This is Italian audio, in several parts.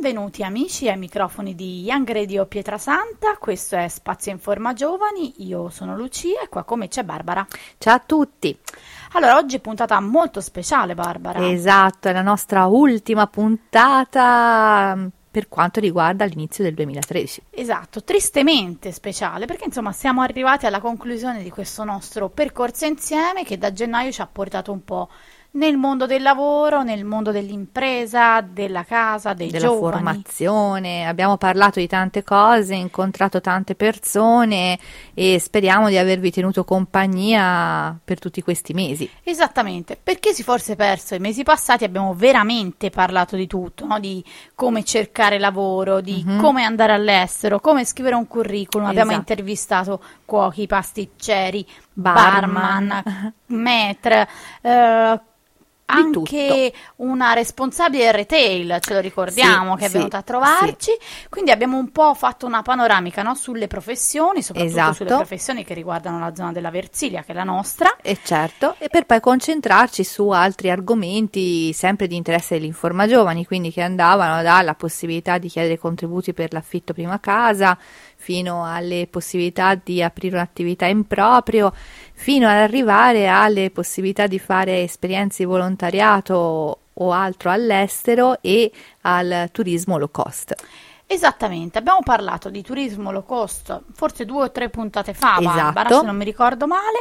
Benvenuti amici ai microfoni di Young Radio Pietrasanta, questo è Spazio Informa Giovani, io sono Lucia e qua come c'è Barbara. Ciao a tutti! Allora, oggi è puntata molto speciale, Barbara. Esatto, è la nostra ultima puntata per quanto riguarda l'inizio del 2013. Esatto, tristemente speciale, perché insomma siamo arrivati alla conclusione di questo nostro percorso insieme che da gennaio ci ha portato un po' nel mondo del lavoro, nel mondo dell'impresa, della casa, della giovani. Formazione, abbiamo parlato di tante cose, incontrato tante persone e speriamo di avervi tenuto compagnia per tutti questi mesi. Esattamente, perché si fosse perso i mesi passati abbiamo veramente parlato di tutto, no? Di come cercare lavoro, di come andare all'estero, come scrivere un curriculum, abbiamo intervistato cuochi, pasticceri, barman, maître, anche tutto. Una responsabile retail, ce lo ricordiamo, che è venuta a trovarci, quindi abbiamo un po' fatto una panoramica, no? Sulle professioni, soprattutto sulle professioni che riguardano la zona della Versilia, che è la nostra. E certo, e per poi concentrarci su altri argomenti sempre di interesse dell'Informa Giovani, quindi che andavano dalla possibilità di chiedere contributi per l'affitto prima casa, fino alle possibilità di aprire un'attività in proprio, fino ad arrivare alle possibilità di fare esperienze di volontariato o altro all'estero e al turismo low cost. Esattamente, abbiamo parlato di turismo low cost forse 2 o 3 puntate fa, Barbara, se non mi ricordo male,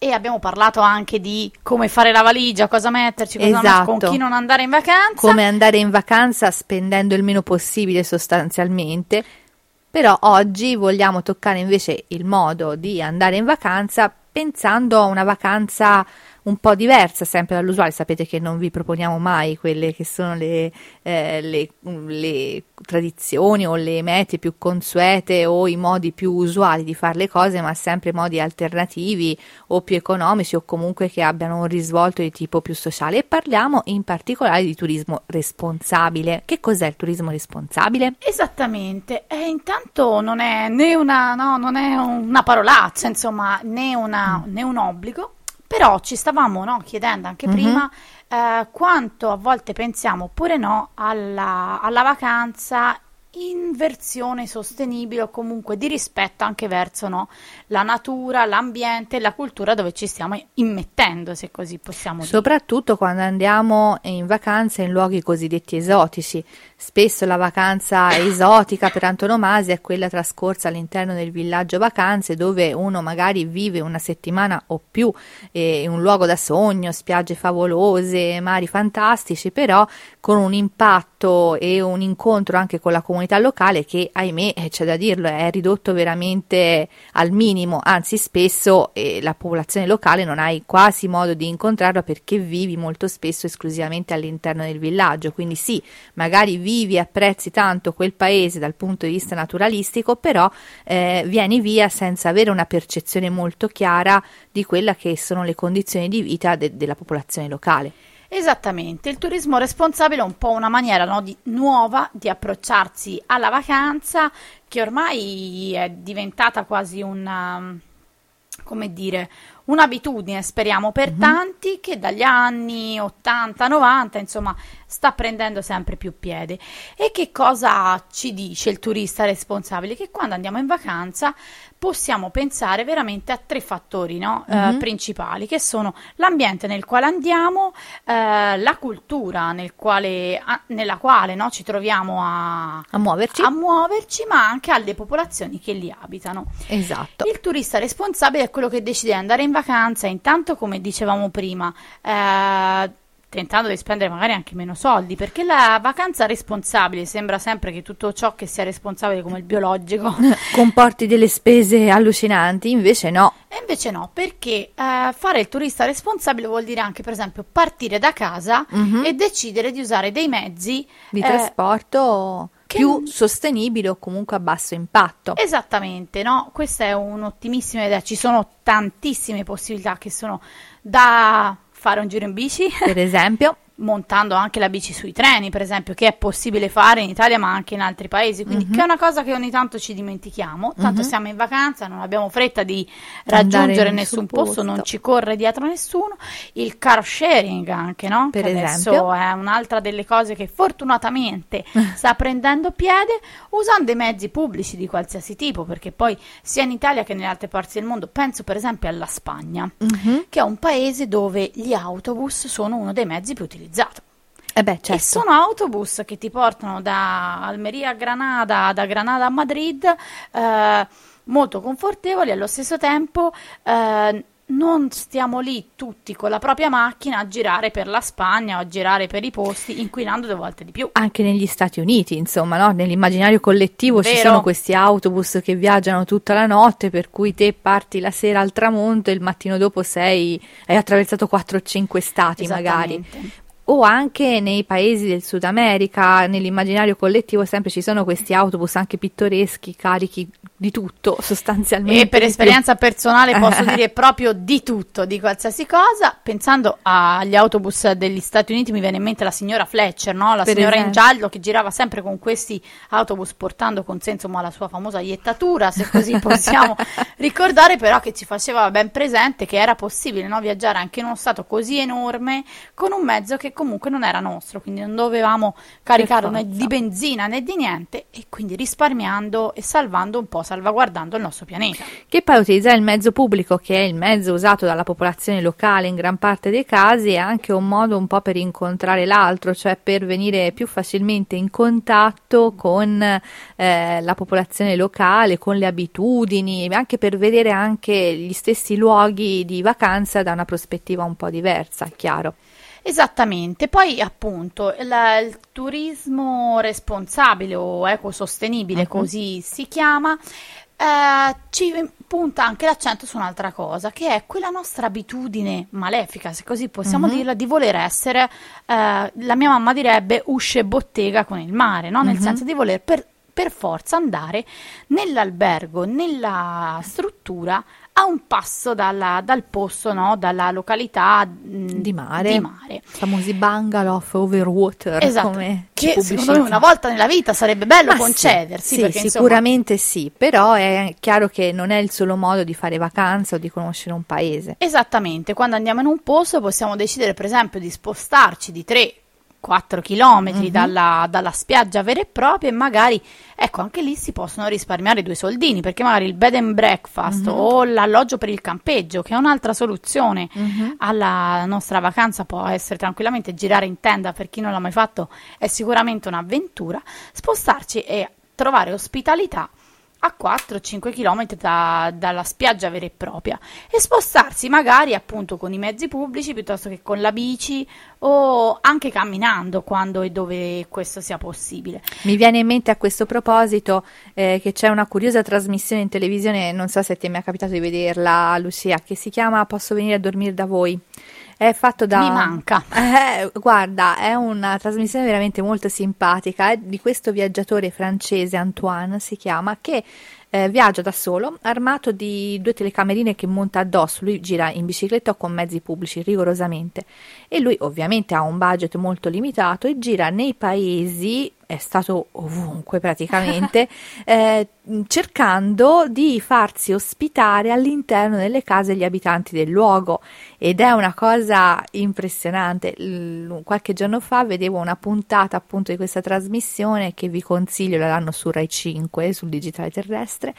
e abbiamo parlato anche di come fare la valigia, cosa metterci, cosa non, con chi non andare in vacanza. Come andare in vacanza spendendo il meno possibile sostanzialmente, però oggi vogliamo toccare invece il modo di andare in vacanza pensando a una vacanza un po' diversa sempre dall'usuale. Sapete che non vi proponiamo mai quelle che sono le tradizioni o le mete più consuete o i modi più usuali di fare le cose, ma sempre modi alternativi o più economici o comunque che abbiano un risvolto di tipo più sociale, e parliamo in particolare di turismo responsabile. Che cos'è il turismo responsabile? Esattamente, intanto non è né una, no, non è una parolaccia, insomma, né un obbligo. Però ci stavamo chiedendo anche prima quanto a volte pensiamo oppure no alla vacanza in versione sostenibile o comunque di rispetto anche verso la natura, l'ambiente, la cultura dove ci stiamo immettendo, se così possiamo dire. Soprattutto quando andiamo in vacanza in luoghi cosiddetti esotici. Spesso la vacanza esotica per antonomasia è quella trascorsa all'interno del villaggio vacanze, dove uno magari vive una settimana o più in un luogo da sogno, spiagge favolose, mari fantastici, però con un impatto e un incontro anche con la comunità locale che, ahimè, c'è da dirlo, è ridotto veramente al minimo, anzi spesso la popolazione locale non hai quasi modo di incontrarla perché vivi molto spesso esclusivamente all'interno del villaggio, quindi sì, magari vivi e apprezzi tanto quel paese dal punto di vista naturalistico, però vieni via senza avere una percezione molto chiara di quella che sono le condizioni di vita della popolazione locale. Esattamente, il turismo responsabile è un po' una maniera nuova di approcciarsi alla vacanza, che ormai è diventata quasi un'abitudine, speriamo, per tanti, che dagli anni 80-90, insomma, sta prendendo sempre più piede. E che cosa ci dice il turista responsabile? Che quando andiamo in vacanza possiamo pensare veramente a 3 fattori principali, che sono l'ambiente nel quale andiamo, la cultura nella quale ci troviamo a muoverci, ma anche alle popolazioni che li abitano. Esatto. Il turista responsabile è quello che decide di andare in vacanza, intanto, come dicevamo prima, tentando di spendere magari anche meno soldi, perché la vacanza responsabile sembra sempre che tutto ciò che sia responsabile, come il biologico, comporti delle spese allucinanti, invece no, perché fare il turista responsabile vuol dire anche, per esempio, partire da casa e decidere di usare dei mezzi di trasporto più sostenibile o comunque a basso impatto. Esattamente, no? Questa è un'ottimissima idea, ci sono tantissime possibilità, che sono da fare un giro in bici, per esempio, montando anche la bici sui treni, per esempio, che è possibile fare in Italia ma anche in altri paesi, quindi che è una cosa che ogni tanto ci dimentichiamo, tanto siamo in vacanza, non abbiamo fretta di raggiungere nessun posto, non ci corre dietro nessuno. Il car sharing anche, no? Per esempio, adesso è un'altra delle cose che fortunatamente sta prendendo piede, usando i mezzi pubblici di qualsiasi tipo, perché poi sia in Italia che nelle altre parti del mondo, penso per esempio alla Spagna, che è un paese dove gli autobus sono uno dei mezzi più utilizzati. Certo. E sono autobus che ti portano da Almeria a Granada, da Granada a Madrid, molto confortevoli, allo stesso tempo non stiamo lì tutti con la propria macchina a girare per la Spagna o a girare per i posti, inquinando 2 volte di più. Anche negli Stati Uniti, insomma, no? Nell'immaginario collettivo ci sono questi autobus che viaggiano tutta la notte, per cui te parti la sera al tramonto e il mattino dopo hai attraversato 4 o 5 stati magari. O anche nei paesi del Sud America, nell'immaginario collettivo sempre ci sono questi autobus anche pittoreschi, carichi di tutto sostanzialmente. E per esperienza personale posso dire proprio di tutto, di qualsiasi cosa. Pensando agli autobus degli Stati Uniti mi viene in mente la signora Fletcher, no? La signora in giallo che girava sempre con questi autobus portando con sé, insomma, la sua famosa iettatura, se così possiamo ricordare, però che ci faceva ben presente che era possibile, no, viaggiare anche in uno stato così enorme con un mezzo che comunque non era nostro, quindi non dovevamo caricarlo né di benzina né di niente, e quindi risparmiando e salvando un po', salvaguardando il nostro pianeta. Che poi utilizzare il mezzo pubblico, che è il mezzo usato dalla popolazione locale in gran parte dei casi, è anche un modo un po' per incontrare l'altro, cioè per venire più facilmente in contatto con la popolazione locale, con le abitudini, anche per vedere anche gli stessi luoghi di vacanza da una prospettiva un po' diversa, chiaro. Esattamente, poi appunto il turismo responsabile o ecosostenibile, così si chiama, ci punta anche l'accento su un'altra cosa, che è quella nostra abitudine malefica, se così possiamo dirla, di voler essere, la mia mamma direbbe, usce bottega con il mare, no? Nel senso di voler per forza andare nell'albergo, nella struttura, a un passo dal posto, no? Dalla località di mare. Famosi bungalow overwater. Esatto, come che secondo me una volta nella vita sarebbe bello concedersi. Sì, perché, sicuramente insomma... sì, però è chiaro che non è il solo modo di fare vacanza o di conoscere un paese. Esattamente, quando andiamo in un posto possiamo decidere per esempio di spostarci di 3-4 chilometri dalla spiaggia vera e propria, e magari anche lì si possono risparmiare 2 soldini, perché magari il bed and breakfast o l'alloggio per il campeggio, che è un'altra soluzione alla nostra vacanza, può essere tranquillamente girare in tenda. Per chi non l'ha mai fatto è sicuramente un'avventura, spostarci e trovare ospitalità a 4-5 km dalla spiaggia vera e propria, e spostarsi magari appunto con i mezzi pubblici piuttosto che con la bici, o anche camminando quando e dove questo sia possibile. Mi viene in mente a questo proposito che c'è una curiosa trasmissione in televisione, non so se ti è mai capitato di vederla, Lucia, che si chiama Posso venire a dormire da voi. È fatto da... Mi manca. Guarda, è una trasmissione veramente molto simpatica, di questo viaggiatore francese, Antoine si chiama, che viaggia da solo, armato di 2 telecamerine che monta addosso. Lui gira in bicicletta o con mezzi pubblici rigorosamente, e lui ovviamente ha un budget molto limitato e gira nei paesi, è stato ovunque praticamente, cercando di farsi ospitare all'interno delle case degli abitanti del luogo, ed è una cosa impressionante. Qualche giorno fa vedevo una puntata appunto di questa trasmissione, che vi consiglio, la danno su Rai 5 sul digitale terrestre,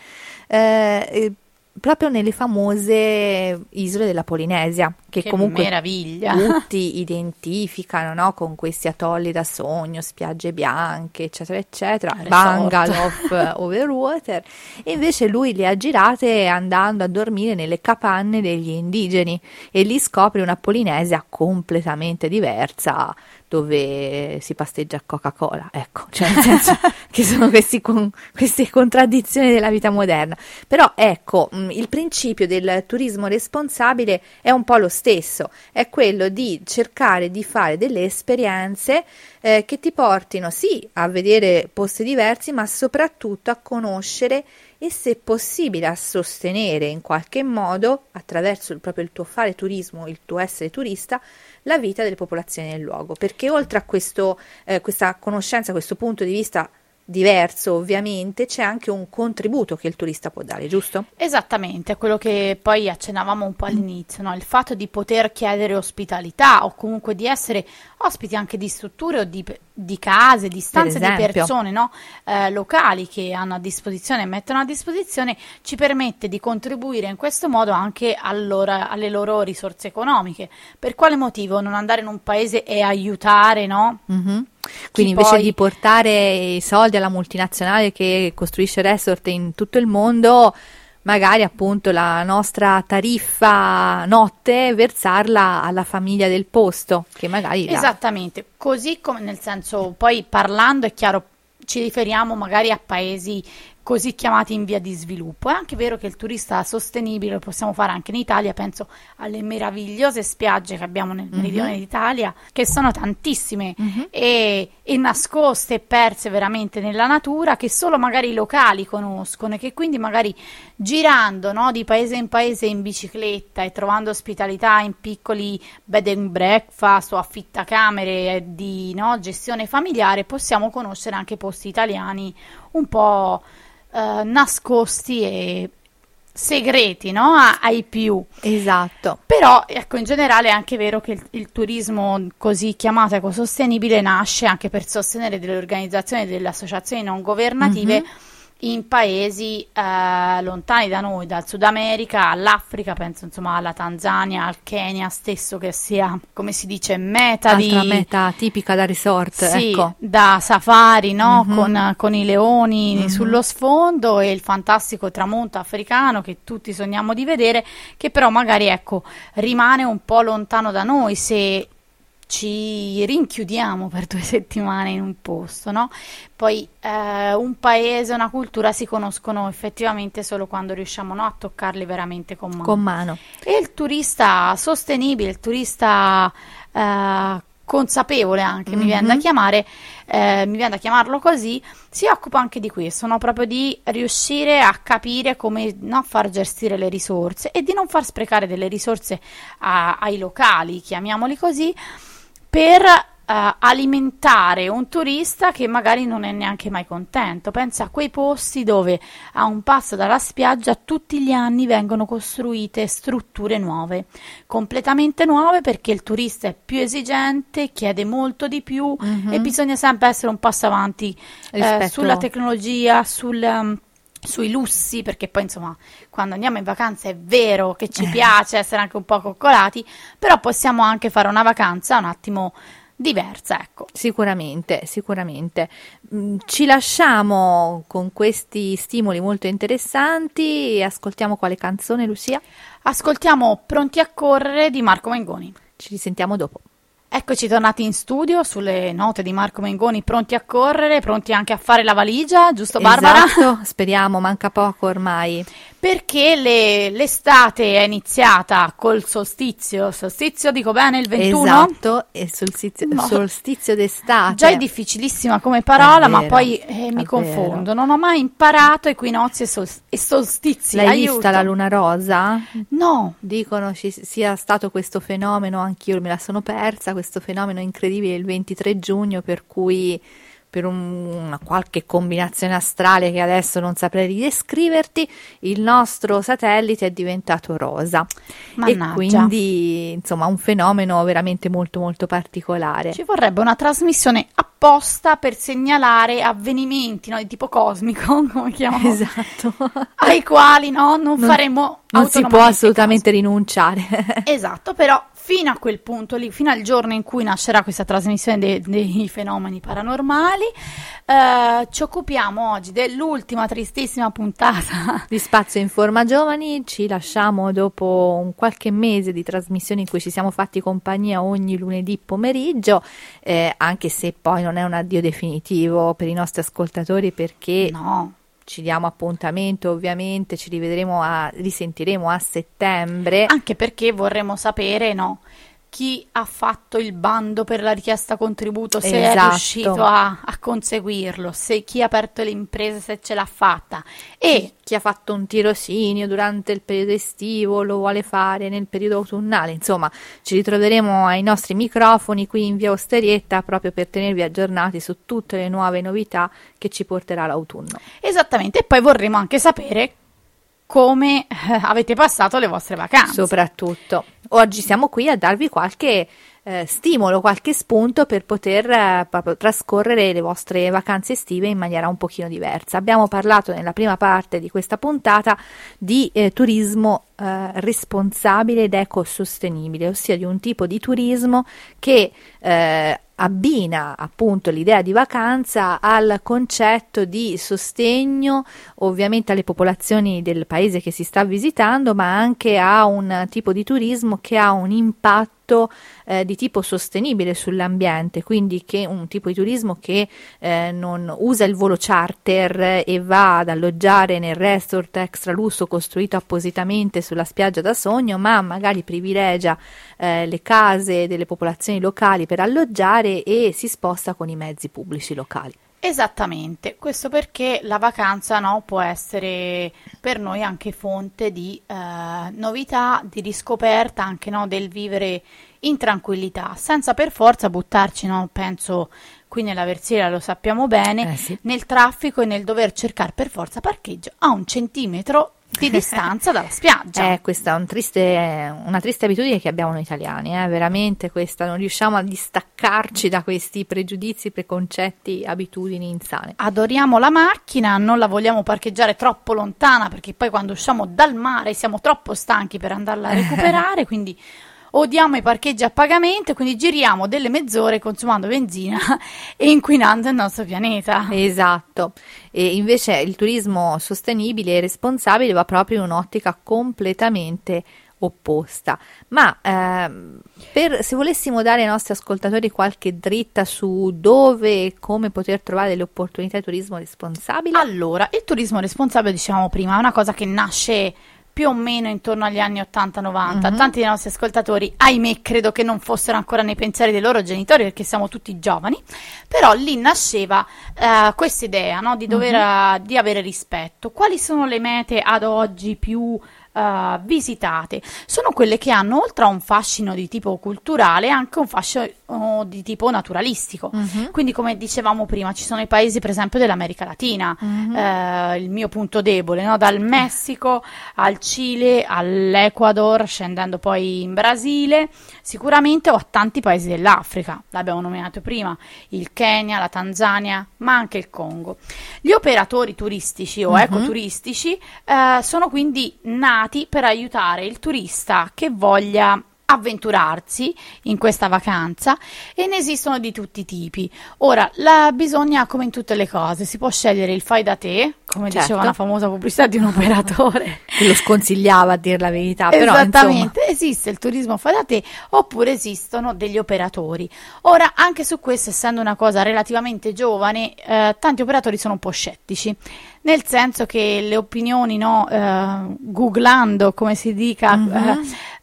proprio nelle famose isole della Polinesia, che comunque meraviglia. Tutti identificano, no? Con questi atolli da sogno, spiagge bianche, eccetera eccetera, bungalow overwater, e invece lui le ha girate andando a dormire nelle capanne degli indigeni, e lì scopre una Polinesia completamente diversa, dove si pasteggia a Coca-Cola, cioè nel senso che sono queste contraddizioni della vita moderna. Però il principio del turismo responsabile è un po' lo stesso, è quello di cercare di fare delle esperienze che ti portino sì a vedere posti diversi, ma soprattutto a conoscere e se possibile a sostenere in qualche modo, attraverso proprio il tuo fare turismo, il tuo essere turista, la vita delle popolazioni del luogo, perché oltre a questo, questa conoscenza, questo punto di vista diverso ovviamente, c'è anche un contributo che il turista può dare, giusto? Esattamente, quello che poi accennavamo un po' all'inizio, no? Il fatto di poter chiedere ospitalità o comunque di essere ospiti anche di strutture o di case, di stanze, di persone, no? Locali che hanno a disposizione e mettono a disposizione, ci permette di contribuire in questo modo anche alle loro risorse economiche. Per quale motivo non andare in un paese e aiutare, no? Mm-hmm. Quindi invece poi di portare i soldi alla multinazionale che costruisce resort in tutto il mondo, magari appunto la nostra tariffa notte versarla alla famiglia del posto che magari esattamente, così come, nel senso, poi parlando è chiaro ci riferiamo magari a paesi così chiamati in via di sviluppo. È anche vero che il turista sostenibile lo possiamo fare anche in Italia, penso alle meravigliose spiagge che abbiamo nel meridione d'Italia, che sono tantissime e nascoste e perse veramente nella natura, che solo magari i locali conoscono e che quindi magari girando, no, di paese in paese in bicicletta e trovando ospitalità in piccoli bed and breakfast o affittacamere di, no, gestione familiare, possiamo conoscere anche posti italiani un po' nascosti e segreti, no? Ai più. Esatto. Però, ecco, in generale è anche vero che il turismo così chiamato ecosostenibile nasce anche per sostenere delle organizzazioni e delle associazioni non governative in paesi lontani da noi, dal Sud America all'Africa, penso insomma alla Tanzania, al Kenya stesso, che sia, come si dice, meta meta tipica da resort, sì, ecco, da safari, no? Con i leoni sullo sfondo e il fantastico tramonto africano che tutti sogniamo di vedere, che però magari, ecco, rimane un po' lontano da noi se ci rinchiudiamo per 2 settimane in un posto, no? Poi un paese, una cultura si conoscono effettivamente solo quando riusciamo, no, a toccarli veramente con mano. E il turista sostenibile, il turista consapevole anche, mi viene da chiamare, mi viene da chiamarlo così, si occupa anche di questo, no? Proprio di riuscire a capire come, no, far gestire le risorse e di non far sprecare delle risorse ai locali, chiamiamoli così, per alimentare un turista che magari non è neanche mai contento. Pensa a quei posti dove a un passo dalla spiaggia tutti gli anni vengono costruite strutture nuove, completamente nuove, perché il turista è più esigente, chiede molto di più e bisogna sempre essere un passo avanti sulla tecnologia, sui lussi, perché poi insomma quando andiamo in vacanza è vero che ci piace essere anche un po' coccolati, però possiamo anche fare una vacanza un attimo diversa, ecco. Sicuramente. Ci lasciamo con questi stimoli molto interessanti e ascoltiamo quale canzone, Lucia? Ascoltiamo Pronti a correre di Marco Mengoni. Ci risentiamo dopo. Eccoci tornati in studio sulle note di Marco Mengoni, pronti a correre, pronti anche a fare la valigia, giusto Barbara? Esatto, speriamo, manca poco ormai. Perché l'estate è iniziata col solstizio, dico bene, il 21? Esatto, e solstizio d'estate. Già è difficilissima come parola, vero, ma poi mi confondo, non ho mai imparato equinozi e solstizi. L'hai vista la luna rosa? No. Dicono ci sia stato questo fenomeno, anch'io me la sono persa, questo fenomeno incredibile il 23 giugno, per cui per una qualche combinazione astrale che adesso non saprei descriverti, il nostro satellite è diventato rosa. Mannaggia. E quindi insomma un fenomeno veramente molto molto particolare. Ci vorrebbe una trasmissione apposta per segnalare avvenimenti, no, di tipo cosmico, come chiamano, esatto, ai quali, no, non faremo, non si può assolutamente rinunciare. Esatto, però fino a quel punto lì, fino al giorno in cui nascerà questa trasmissione dei fenomeni paranormali, ci occupiamo oggi dell'ultima tristissima puntata di Spazio Informa Giovani. Ci lasciamo dopo un qualche mese di trasmissioni in cui ci siamo fatti compagnia ogni lunedì pomeriggio, anche se poi non è un addio definitivo per i nostri ascoltatori, perché no, ci diamo appuntamento, ovviamente ci risentiremo a settembre, anche perché vorremmo sapere, no, chi ha fatto il bando per la richiesta contributo, se esatto. è riuscito a conseguirlo, se chi ha aperto le imprese, se ce l'ha fatta, e chi ha fatto un tirocinio durante il periodo estivo lo vuole fare nel periodo autunnale. Insomma, ci ritroveremo ai nostri microfoni qui in via Osterietta proprio per tenervi aggiornati su tutte le nuove novità che ci porterà l'autunno. Esattamente, e poi vorremmo anche sapere come avete passato le vostre vacanze. Soprattutto. Oggi siamo qui a darvi qualche stimolo, qualche spunto per poter proprio trascorrere le vostre vacanze estive in maniera un pochino diversa. Abbiamo parlato nella prima parte di questa puntata di turismo responsabile ed ecosostenibile, ossia di un tipo di turismo che abbina appunto l'idea di vacanza al concetto di sostegno ovviamente alle popolazioni del paese che si sta visitando, ma anche a un tipo di turismo che ha un impatto di tipo sostenibile sull'ambiente, quindi che un tipo di turismo che non usa il volo charter e va ad alloggiare nel resort extra lusso costruito appositamente sulla spiaggia da sogno, ma magari privilegia le case delle popolazioni locali per alloggiare e si sposta con i mezzi pubblici locali. Esattamente, questo perché la vacanza, no, può essere per noi anche fonte di novità, di riscoperta anche, no, del vivere in tranquillità, senza per forza buttarci, no, penso qui nella Versilia lo sappiamo bene, sì. nel traffico e nel dover cercare per forza parcheggio a 1 centimetro di distanza dalla spiaggia. Questa è una triste abitudine che abbiamo noi italiani, veramente questa, non riusciamo a distaccarci da questi pregiudizi, preconcetti, abitudini insane. Adoriamo la macchina, non la vogliamo parcheggiare troppo lontana perché poi quando usciamo dal mare siamo troppo stanchi per andarla a recuperare, quindi odiamo i parcheggi a pagamento, quindi giriamo delle mezz'ore consumando benzina e inquinando il nostro pianeta. Esatto, e invece il turismo sostenibile e responsabile va proprio in un'ottica completamente opposta, ma se volessimo dare ai nostri ascoltatori qualche dritta su dove e come poter trovare delle opportunità di turismo responsabile. Allora, il turismo responsabile, diciamo prima, è una cosa che nasce più o meno intorno agli anni 80-90, tanti dei nostri ascoltatori, ahimè, credo che non fossero ancora nei pensieri dei loro genitori perché siamo tutti giovani, però lì nasceva questa idea, no, di dover di avere rispetto. Quali sono le mete ad oggi più visitate? Sono quelle che hanno, oltre a un fascino di tipo culturale, anche un fascino di tipo naturalistico. Quindi, come dicevamo prima, ci sono i paesi, per esempio, dell'America Latina, il mio punto debole, no? Dal Messico al Cile, all'Ecuador, scendendo poi in Brasile, sicuramente, o a tanti paesi dell'Africa, l'abbiamo nominato prima, il Kenya, la Tanzania, ma anche il Congo. Gli operatori turistici o ecoturistici sono quindi nati per aiutare il turista che voglia avventurarsi in questa vacanza, e ne esistono di tutti i tipi. Ora, bisogna, come in tutte le cose, si può scegliere il fai da te, come diceva la famosa pubblicità di un operatore che lo sconsigliava, a dir la verità, però esattamente, insomma, esiste il turismo fai da te, oppure esistono degli operatori. Ora, anche su questo, essendo una cosa relativamente giovane, tanti operatori sono un po' scettici, nel senso che le opinioni, no, googlando, come si dica,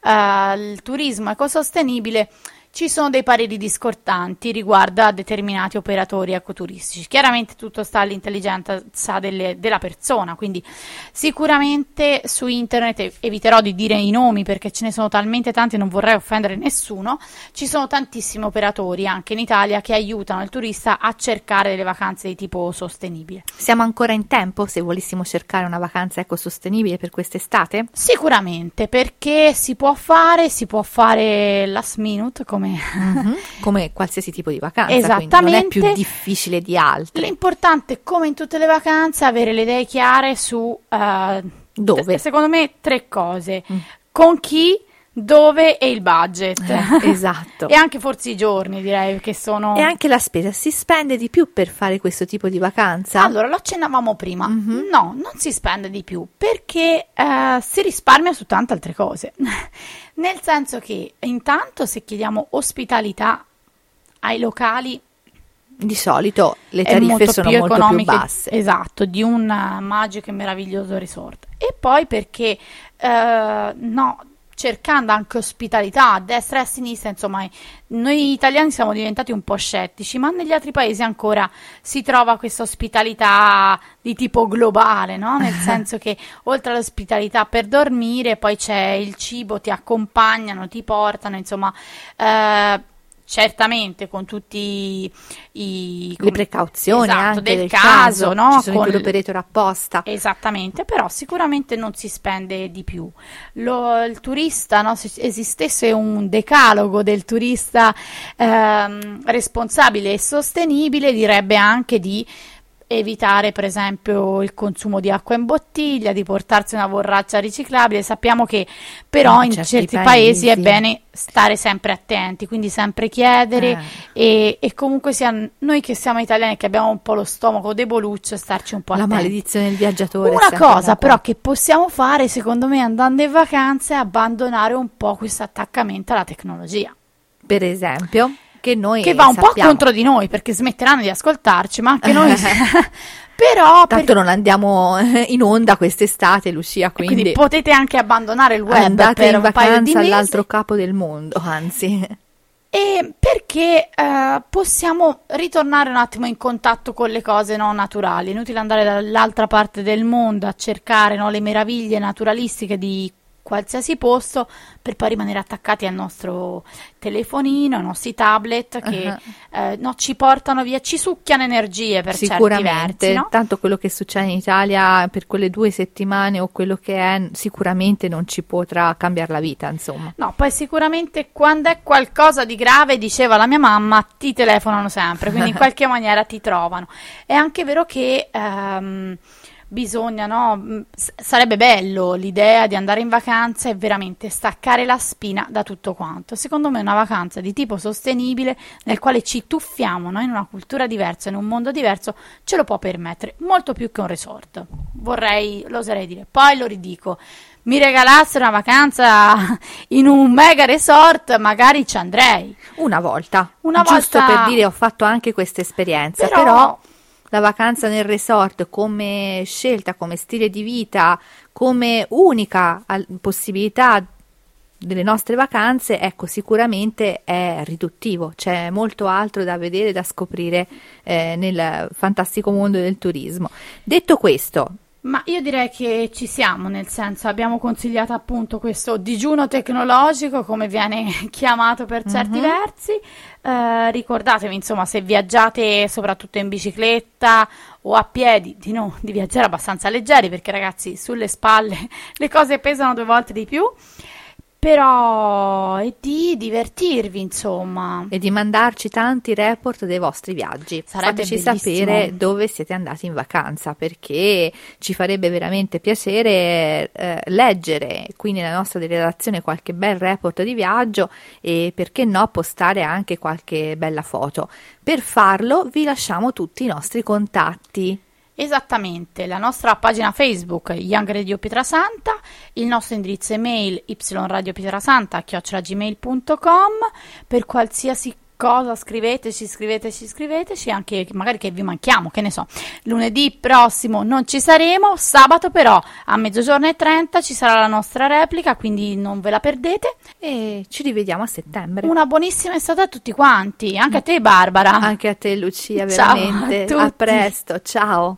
il turismo ecosostenibile, ci sono dei pareri discordanti riguardo a determinati operatori ecoturistici. Chiaramente tutto sta all'intelligenza della persona, quindi sicuramente su internet, eviterò di dire i nomi perché ce ne sono talmente tanti, non vorrei offendere nessuno, ci sono tantissimi operatori anche in Italia che aiutano il turista a cercare delle vacanze di tipo sostenibile. Siamo ancora in tempo se volessimo cercare una vacanza ecosostenibile per quest'estate? Sicuramente, perché si può fare last minute, come qualsiasi tipo di vacanza. Esattamente, quindi non è più difficile di altre. L'importante, come in tutte le vacanze, è avere le idee chiare su dove. Secondo me tre cose: con chi, dove e il budget. Esatto. E anche forse i giorni, direi, che sono. E anche la spesa. Si spende di più per fare questo tipo di vacanza? Allora, lo accennavamo prima. No, non si spende di più perché si risparmia su tante altre cose. Nel senso che, intanto, se chiediamo ospitalità ai locali, di solito le tariffe sono molto più basse. Esatto, di un magico e meraviglioso resort. E poi perché, no, cercando anche ospitalità a destra e a sinistra, insomma noi italiani siamo diventati un po' scettici, ma negli altri paesi ancora si trova questa ospitalità di tipo globale, no? Nel senso che oltre all'ospitalità per dormire poi c'è il cibo, ti accompagnano, ti portano, insomma certamente con tutti le precauzioni, esatto, anche del caso, no? Ci sono con l'operatore apposta, esattamente, però sicuramente non si spende di più. Il turista, no? Se esistesse un decalogo del turista responsabile e sostenibile, direbbe anche di evitare per esempio il consumo di acqua in bottiglia, di portarsi una borraccia riciclabile. Sappiamo che però in certi paesi è bene stare sempre attenti, quindi sempre chiedere e comunque sia, noi che siamo italiani, che abbiamo un po' lo stomaco deboluccio, starci un po' attenti. La maledizione del viaggiatore. Una cosa però che possiamo fare, secondo me, andando in vacanza, è abbandonare un po' questo attaccamento alla tecnologia, per esempio, che va un po' contro di noi, perché smetteranno di ascoltarci, ma anche noi però tanto non andiamo in onda quest'estate, Lucia, quindi potete anche abbandonare il web, andate per in un paio di mesi all'altro capo del mondo, anzi. E perché possiamo ritornare un attimo in contatto con le cose non naturali. È inutile andare dall'altra parte del mondo a cercare, no, le meraviglie naturalistiche di qualsiasi posto, per poi rimanere attaccati al nostro telefonino, ai nostri tablet che no, ci portano via, ci succhiano energie per certi versi. Sicuramente, no? Tanto quello che succede in Italia per quelle 2 settimane o quello che è, sicuramente non ci potrà cambiare la vita, insomma. No, poi sicuramente quando è qualcosa di grave, diceva la mia mamma, ti telefonano sempre, quindi in qualche maniera ti trovano. È anche vero che bisogna, no? Sarebbe bello l'idea di andare in vacanza e veramente staccare la spina da tutto quanto. Secondo me una vacanza di tipo sostenibile, nel quale ci tuffiamo, no? In una cultura diversa, in un mondo diverso, ce lo può permettere, molto più che un resort. Lo oserei dire, poi lo ridico. Mi regalassero una vacanza in un mega resort, magari ci andrei. Una volta. Giusto per dire, ho fatto anche questa esperienza, però la vacanza nel resort come scelta, come stile di vita, come unica possibilità delle nostre vacanze, ecco, sicuramente è riduttivo, c'è molto altro da vedere, da scoprire nel fantastico mondo del turismo. Detto questo, ma io direi che ci siamo, nel senso abbiamo consigliato appunto questo digiuno tecnologico, come viene chiamato per certi versi. Ricordatevi, insomma, se viaggiate soprattutto in bicicletta o a piedi, di viaggiare abbastanza leggeri, perché ragazzi sulle spalle le cose pesano 2 volte di più. Però, e di divertirvi, insomma. E di mandarci tanti report dei vostri viaggi. Sarebbe Fateci bellissimo. Sapere dove siete andati in vacanza, perché ci farebbe veramente piacere leggere qui nella nostra redazione qualche bel report di viaggio e, perché no, postare anche qualche bella foto. Per farlo vi lasciamo tutti i nostri contatti. Esattamente, la nostra pagina Facebook Young Radio Pietrasanta, il nostro indirizzo email yradioPietrasanta@gmail.com. per qualsiasi cosa scriveteci, anche magari che vi manchiamo, che ne so, lunedì prossimo non ci saremo, sabato però a 12:30 ci sarà la nostra replica, quindi non ve la perdete e ci rivediamo a settembre. Una buonissima estate a tutti quanti, anche a te Barbara, anche a te Lucia, veramente. Ciao a tutti. A presto, ciao.